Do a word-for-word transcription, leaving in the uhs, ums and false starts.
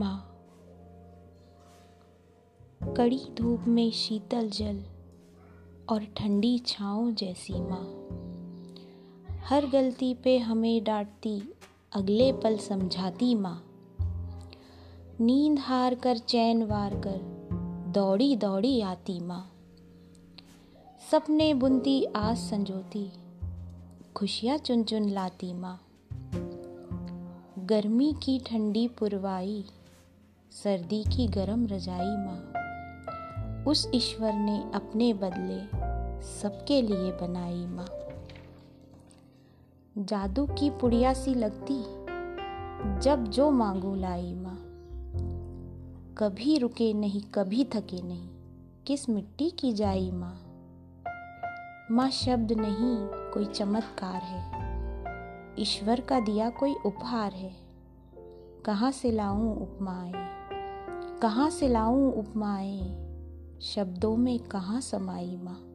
माँ। कड़ी धूप में शीतल जल और ठंडी छाँव जैसी माँ, हर गलती पे हमें डांटती अगले पल समझाती माँ। नींद हार कर चैन वार कर दौड़ी दौड़ी आती माँ, सपने बुनती आस संजोती खुशियाँ चुन चुन लाती माँ। गर्मी की ठंडी पुरवाई सर्दी की गरम रजाई माँ, उस ईश्वर ने अपने बदले सबके लिए बनाई माँ। जादू की पुड़िया सी लगती जब जो मांगू लाई माँ, कभी रुके नहीं कभी थके नहीं किस मिट्टी की जाई माँ। माँ शब्द नहीं कोई चमत्कार है, ईश्वर का दिया कोई उपहार है। कहाँ से लाऊं उपमाएं कहाँ से लाऊं उपमाएं, शब्दों में कहाँ समाई माँ।